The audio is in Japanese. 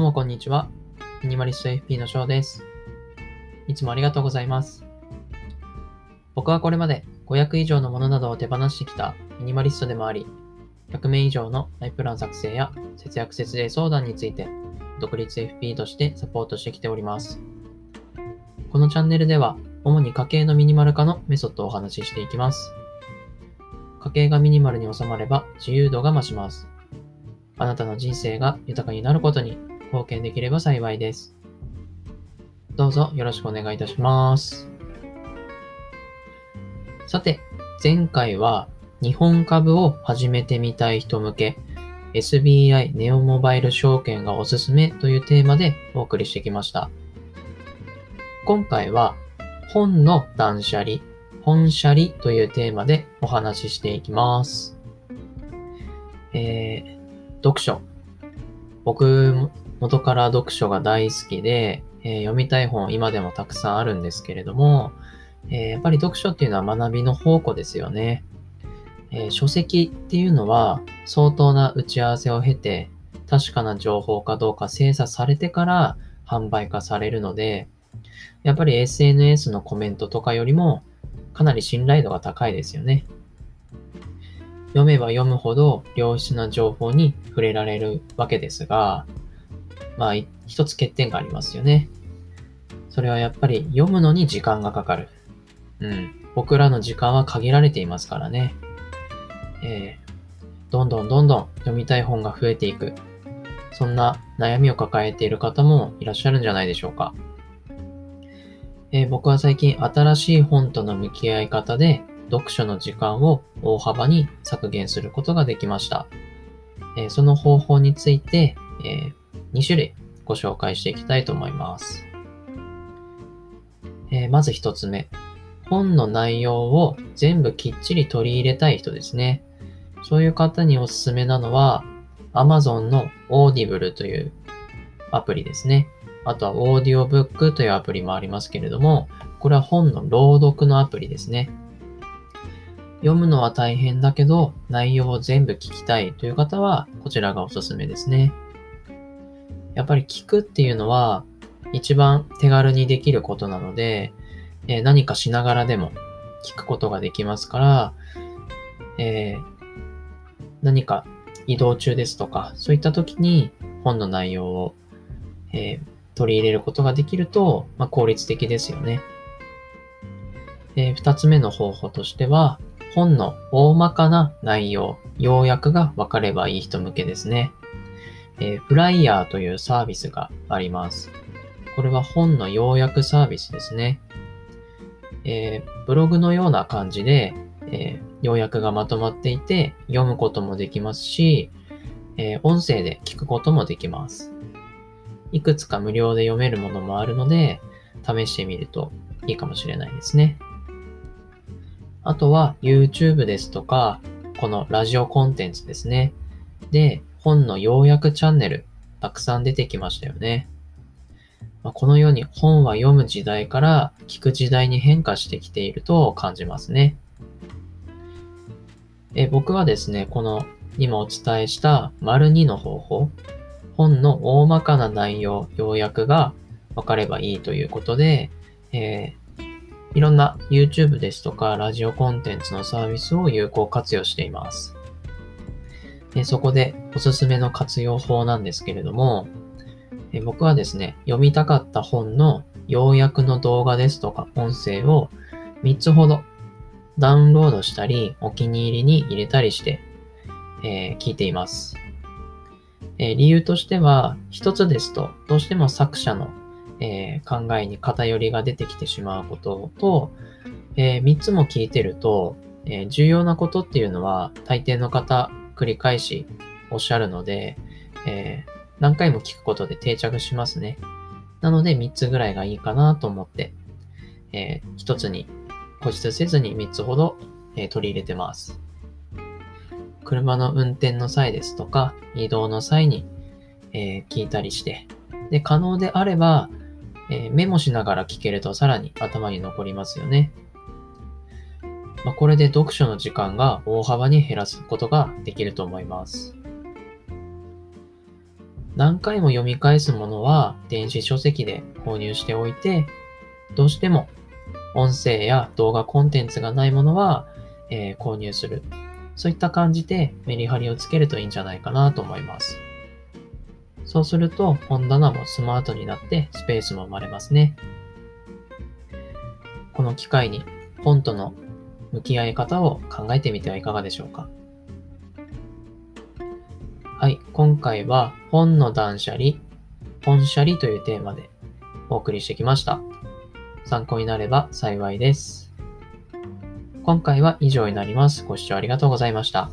うもこんにちは。ミニマリスト FP の翔です。いつもありがとうございます。僕はこれまで500以上のものなどを手放してきたミニマリストでもあり、100名以上のマイプラン作成や節約節税相談について、独立 FP としてサポートしてきております。このチャンネルでは、主に家計のミニマル化のメソッドをお話ししていきます。家計がミニマルに収まれば自由度が増します。あなたの人生が豊かになることに貢献できれば幸いです。どうぞよろしくお願いいたします。さて、前回は日本株を始めてみたい人向け SBI ネオモバイル証券がおすすめというテーマでお送りしてきました。今回は本の断捨離、本捨離というテーマでお話ししていきます。読書。僕、元から読書が大好きで、読みたい本今でもたくさんあるんですけれども、やっぱり読書っていうのは学びの宝庫ですよね。書籍っていうのは相当な打ち合わせを経て、確かな情報かどうか精査されてから販売化されるので、やっぱり SNS のコメントとかよりもかなり信頼度が高いですよね。読めば読むほど良質な情報に触れられるわけですが、一つ欠点がありますよね。それはやっぱり読むのに時間がかかる。僕らの時間は限られていますからね。どんどん読みたい本が増えていく。そんな悩みを抱えている方もいらっしゃるんじゃないでしょうか。僕は最近新しい本との向き合い方で、読書の時間を大幅に削減することができました。その方法について、2種類ご紹介していきたいと思います。まず1つ目。本の内容を全部きっちり取り入れたい人ですね。そういう方におすすめなのは Amazon の Audible というアプリですね。あとは Audiobook というアプリもありますけれども、これは本の朗読のアプリですね。読むのは大変だけど、内容を全部聞きたいという方は、こちらがおすすめですね。やっぱり聞くっていうのは、一番手軽にできることなので、何かしながらでも聞くことができますから、何か移動中ですとか、そういった時に本の内容を、取り入れることができると、効率的ですよね。2つ目の方法としては、本の大まかな内容、要約が分かればいい人向けですね。フライヤーというサービスがあります。これは本の要約サービスですね。ブログのような感じで、要約がまとまっていて、読むこともできますし、音声で聞くこともできます。いくつか無料で読めるものもあるので、試してみるといいかもしれないですね。あとは YouTube ですとか、このラジオコンテンツですね。で、本の要約チャンネル、たくさん出てきましたよね。このように本は読む時代から聞く時代に変化してきていると感じますね。僕はですね、この今お伝えした丸2の方法、本の大まかな内容、要約が分かればいいということで、いろんな YouTube ですとかラジオコンテンツのサービスを有効活用しています。そこでおすすめの活用法なんですけれども、僕はですね、読みたかった本の要約の動画ですとか音声を3つほどダウンロードしたり、お気に入りに入れたりして、聞いています。理由としては、1つですとどうしても作者の考えに偏りが出てきてしまうことと、3つも聞いてると、重要なことっていうのは大抵の方繰り返しおっしゃるので、何回も聞くことで定着しますね。なので3つぐらいがいいかなと思って、1つに固執せずに3つほど、取り入れてます。車の運転の際ですとか移動の際に、聞いたりして、で可能であれば、メモしながら聞けるとさらに頭に残りますよね。これで読書の時間が大幅に減らすことができると思います。何回も読み返すものは電子書籍で購入しておいて、どうしても音声や動画コンテンツがないものは、購入する。そういった感じでメリハリをつけるといいんじゃないかなと思います。そうすると本棚もスマートになってスペースも生まれますね。この機会に本との向き合い方を考えてみてはいかがでしょうか。はい、今回は本の断捨離、本捨離というテーマでお送りしてきました。参考になれば幸いです。今回は以上になります。ご視聴ありがとうございました。